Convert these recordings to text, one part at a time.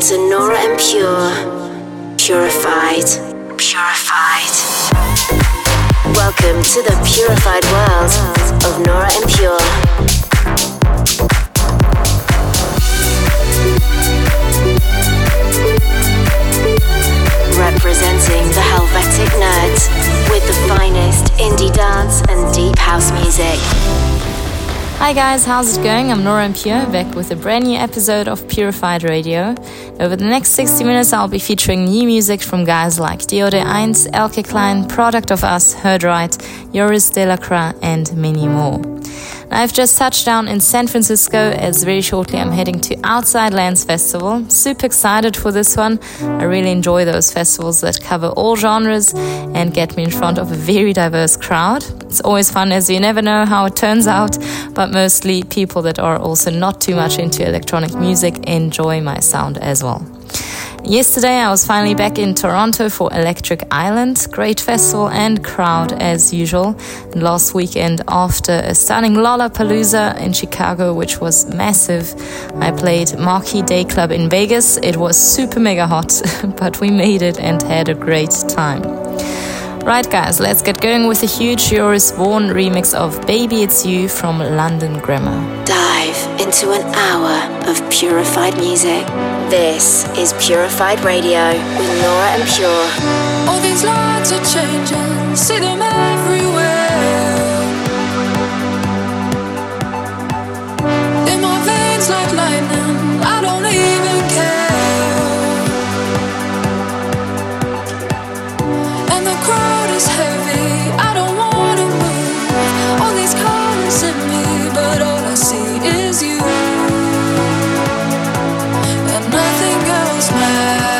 to Nora En Pure, Purified. Welcome to the purified world of Nora En Pure. Representing the Helvetic Nerds with the finest indie dance and deep house music. Hi guys, how's it going? I'm Nora En Pure, back with a brand new episode of Purified Radio. Over the next 60 minutes I'll be featuring new music from guys like Diode Eins, Eelke Kleijn, Product of Us, Heard Right, Joris Delacroix and many more. I've just touched down in San Francisco as very shortly I'm heading to Outside Lands Festival. Super excited for this one. I really enjoy those festivals that cover all genres and get me in front of a very diverse crowd. It's always fun as you never know how it turns out, but mostly people that are also not too much into electronic music enjoy my sound as well. Yesterday I was finally back in Toronto for Electric Island, great festival and crowd as usual. And last weekend after a stunning Lollapalooza in Chicago, which was massive, I played Marquee Day Club in Vegas. It was super mega hot, but we made it and had a great time. Right guys, let's get going with a huge Joris Voorn remix of Baby It's You from London Grammar. Dive into an hour of purified music. This is Purified Radio with Nora En Pure. All these lights are changing, see them everywhere. In my veins like lightning, I don't even care. And the crowd is heavy, I don't want to move. All these colors in me, but all I see is you. Nothing else matters.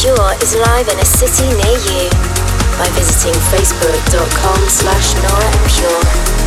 Pure is live in a city near you by visiting facebook.com/NoraEnPure.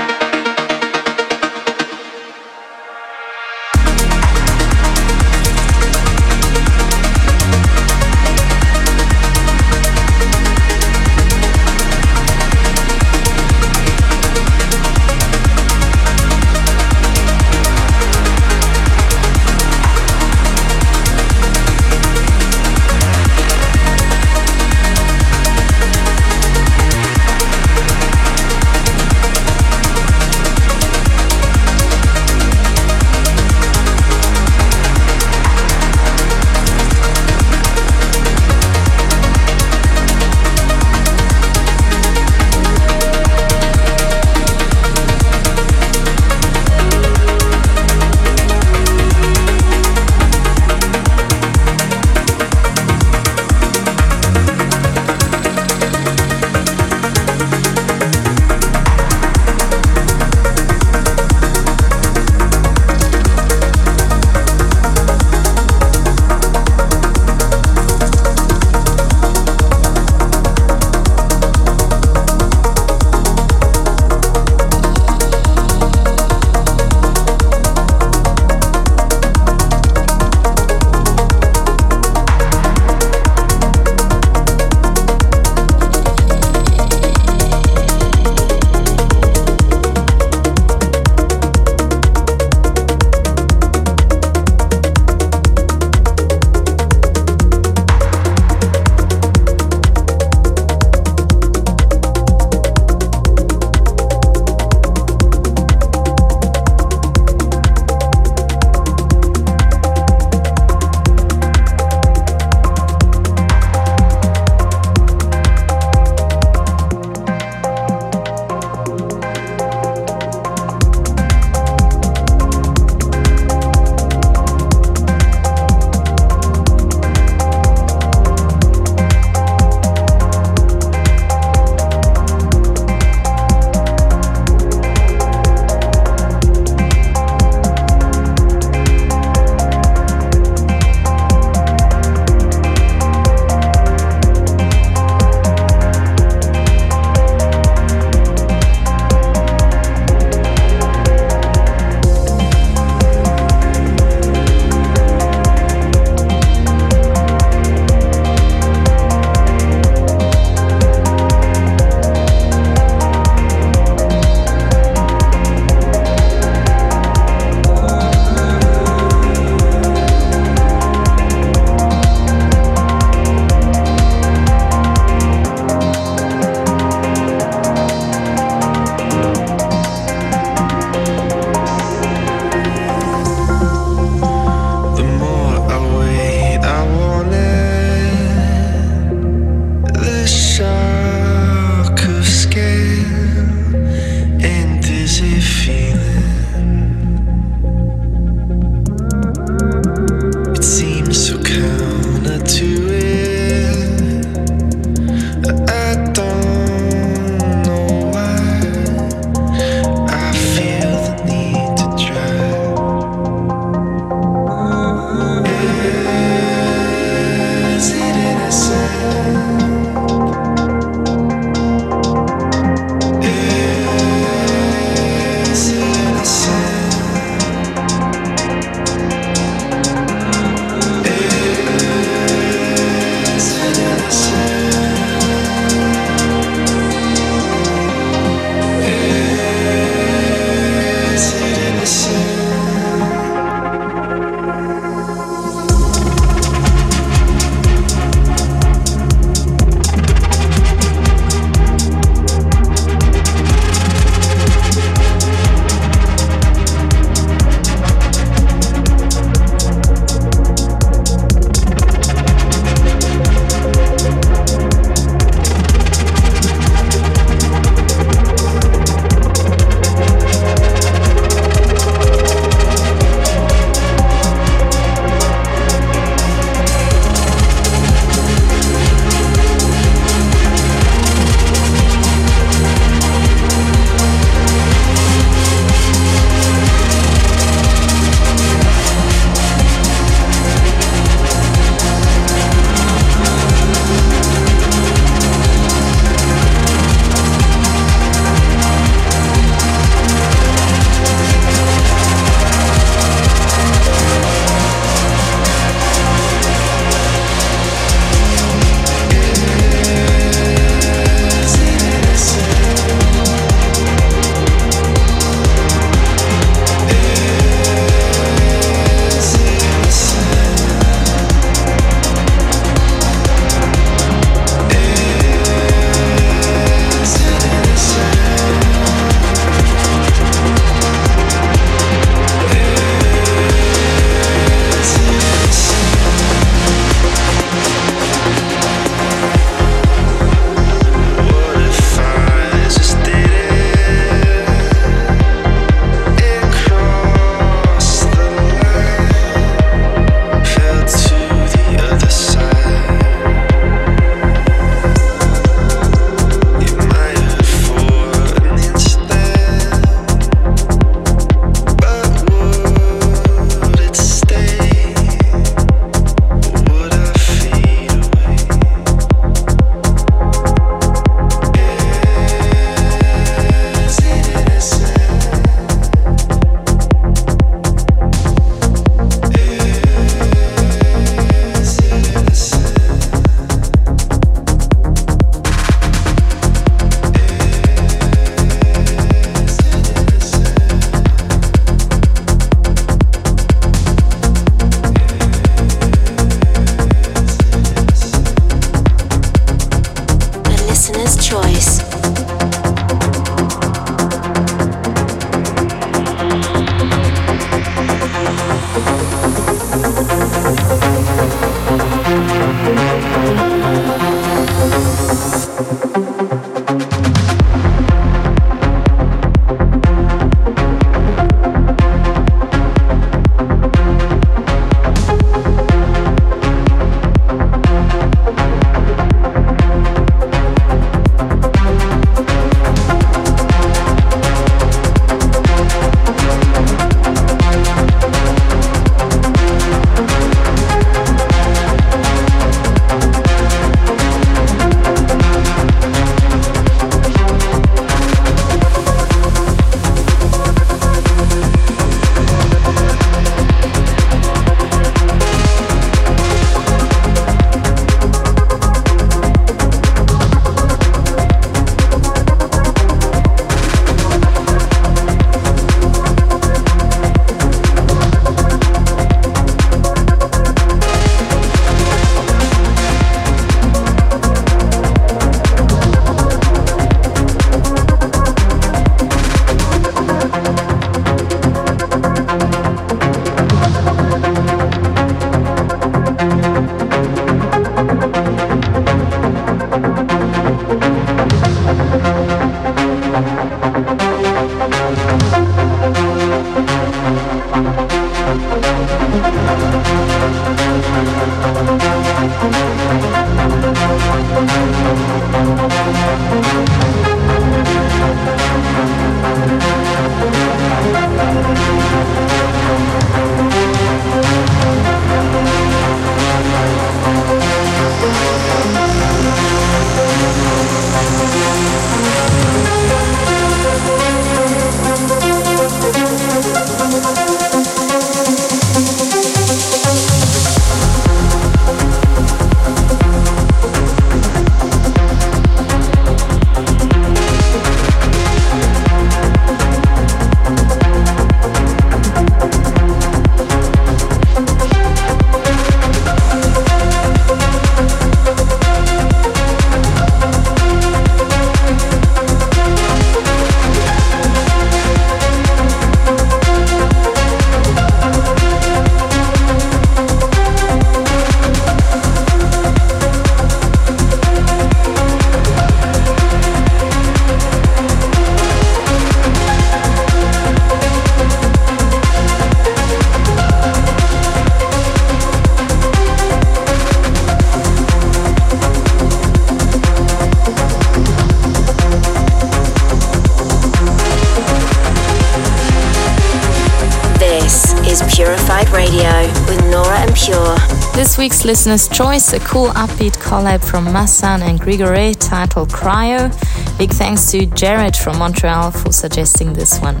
Week's listener's choice, a cool upbeat collab from Massane and Grigoré titled Cryo. Big thanks to Jared from Montreal for suggesting this one.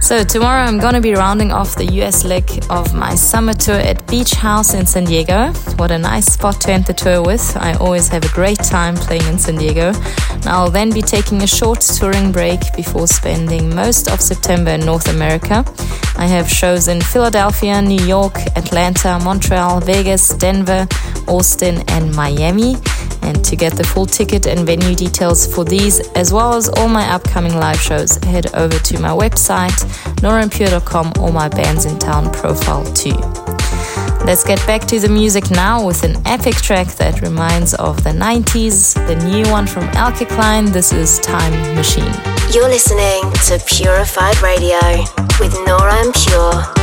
So tomorrow I'm gonna be rounding off the US leg of my summer tour at Beach House in San Diego. What a nice spot to end the tour with. I always have a great time playing in San Diego. And I'll then be taking a short touring break before spending most of September in North America. I have shows in Philadelphia, New York, Atlanta, Montreal, Vegas, Denver, Austin and Miami. And to get the full ticket and venue details for these, as well as all my upcoming live shows, head over to my website, noraenpure.com, or my Bands in Town profile too. Let's get back to the music now with an epic track that reminds of the 90s, the new one from Eelke Kleijn. This is Time Machine. You're listening to Purified Radio with Nora En Pure.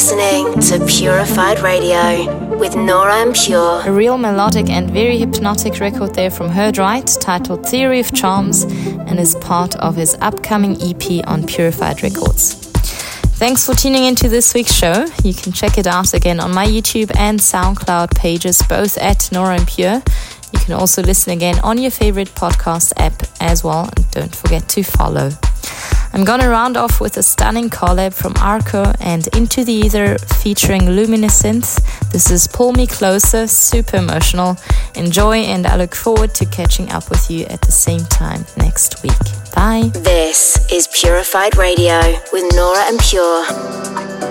listening to Purified Radio with Nora En Pure. A real melodic and very hypnotic record there from Heard Right, titled Theory of Charms, and is part of his upcoming EP on Purified Records. Thanks for tuning into this week's show. You can check it out again on my YouTube and SoundCloud pages, both at Nora En Pure. You can also listen again on your favorite podcast app as well, and don't forget to follow. I'm gonna round off with a stunning collab from Arco and Into the Ether featuring Luminescence. This is Pull Me Closer, super emotional. Enjoy, and I look forward to catching up with you at the same time next week. Bye. This is Purified Radio with Nora En Pure.